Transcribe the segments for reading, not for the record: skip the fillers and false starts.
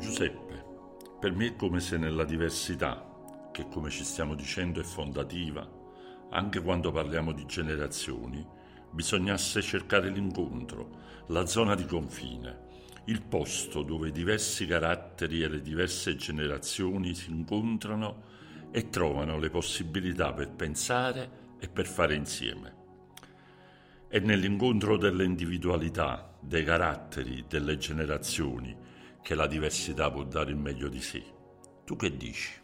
Giuseppe, per me è come se nella diversità, che come ci stiamo dicendo è fondativa, anche quando parliamo di generazioni, bisognasse cercare l'incontro, la zona di confine, il posto dove i diversi caratteri e le diverse generazioni si incontrano e trovano le possibilità per pensare e per fare insieme. È nell'incontro delle individualità, dei caratteri, delle generazioni che la diversità può dare il meglio di sé. Tu che dici?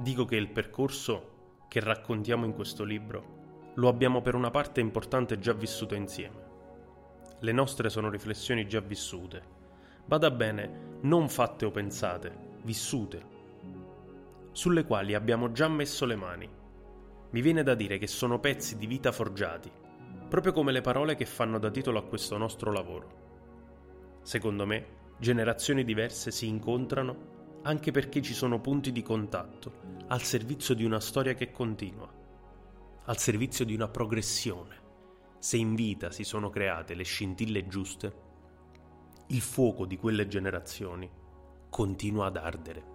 Dico che il percorso che raccontiamo in questo libro lo abbiamo per una parte importante già vissuto insieme. Le nostre sono riflessioni già vissute. Bada bene, non fatte o pensate, vissute, sulle quali abbiamo già messo le mani. Mi viene da dire che sono pezzi di vita forgiati, proprio come le parole che fanno da titolo a questo nostro lavoro. Secondo me, generazioni diverse si incontrano anche perché ci sono punti di contatto al servizio di una storia che continua, al servizio di una progressione. Se in vita si sono create le scintille giuste, il fuoco di quelle generazioni continua ad ardere.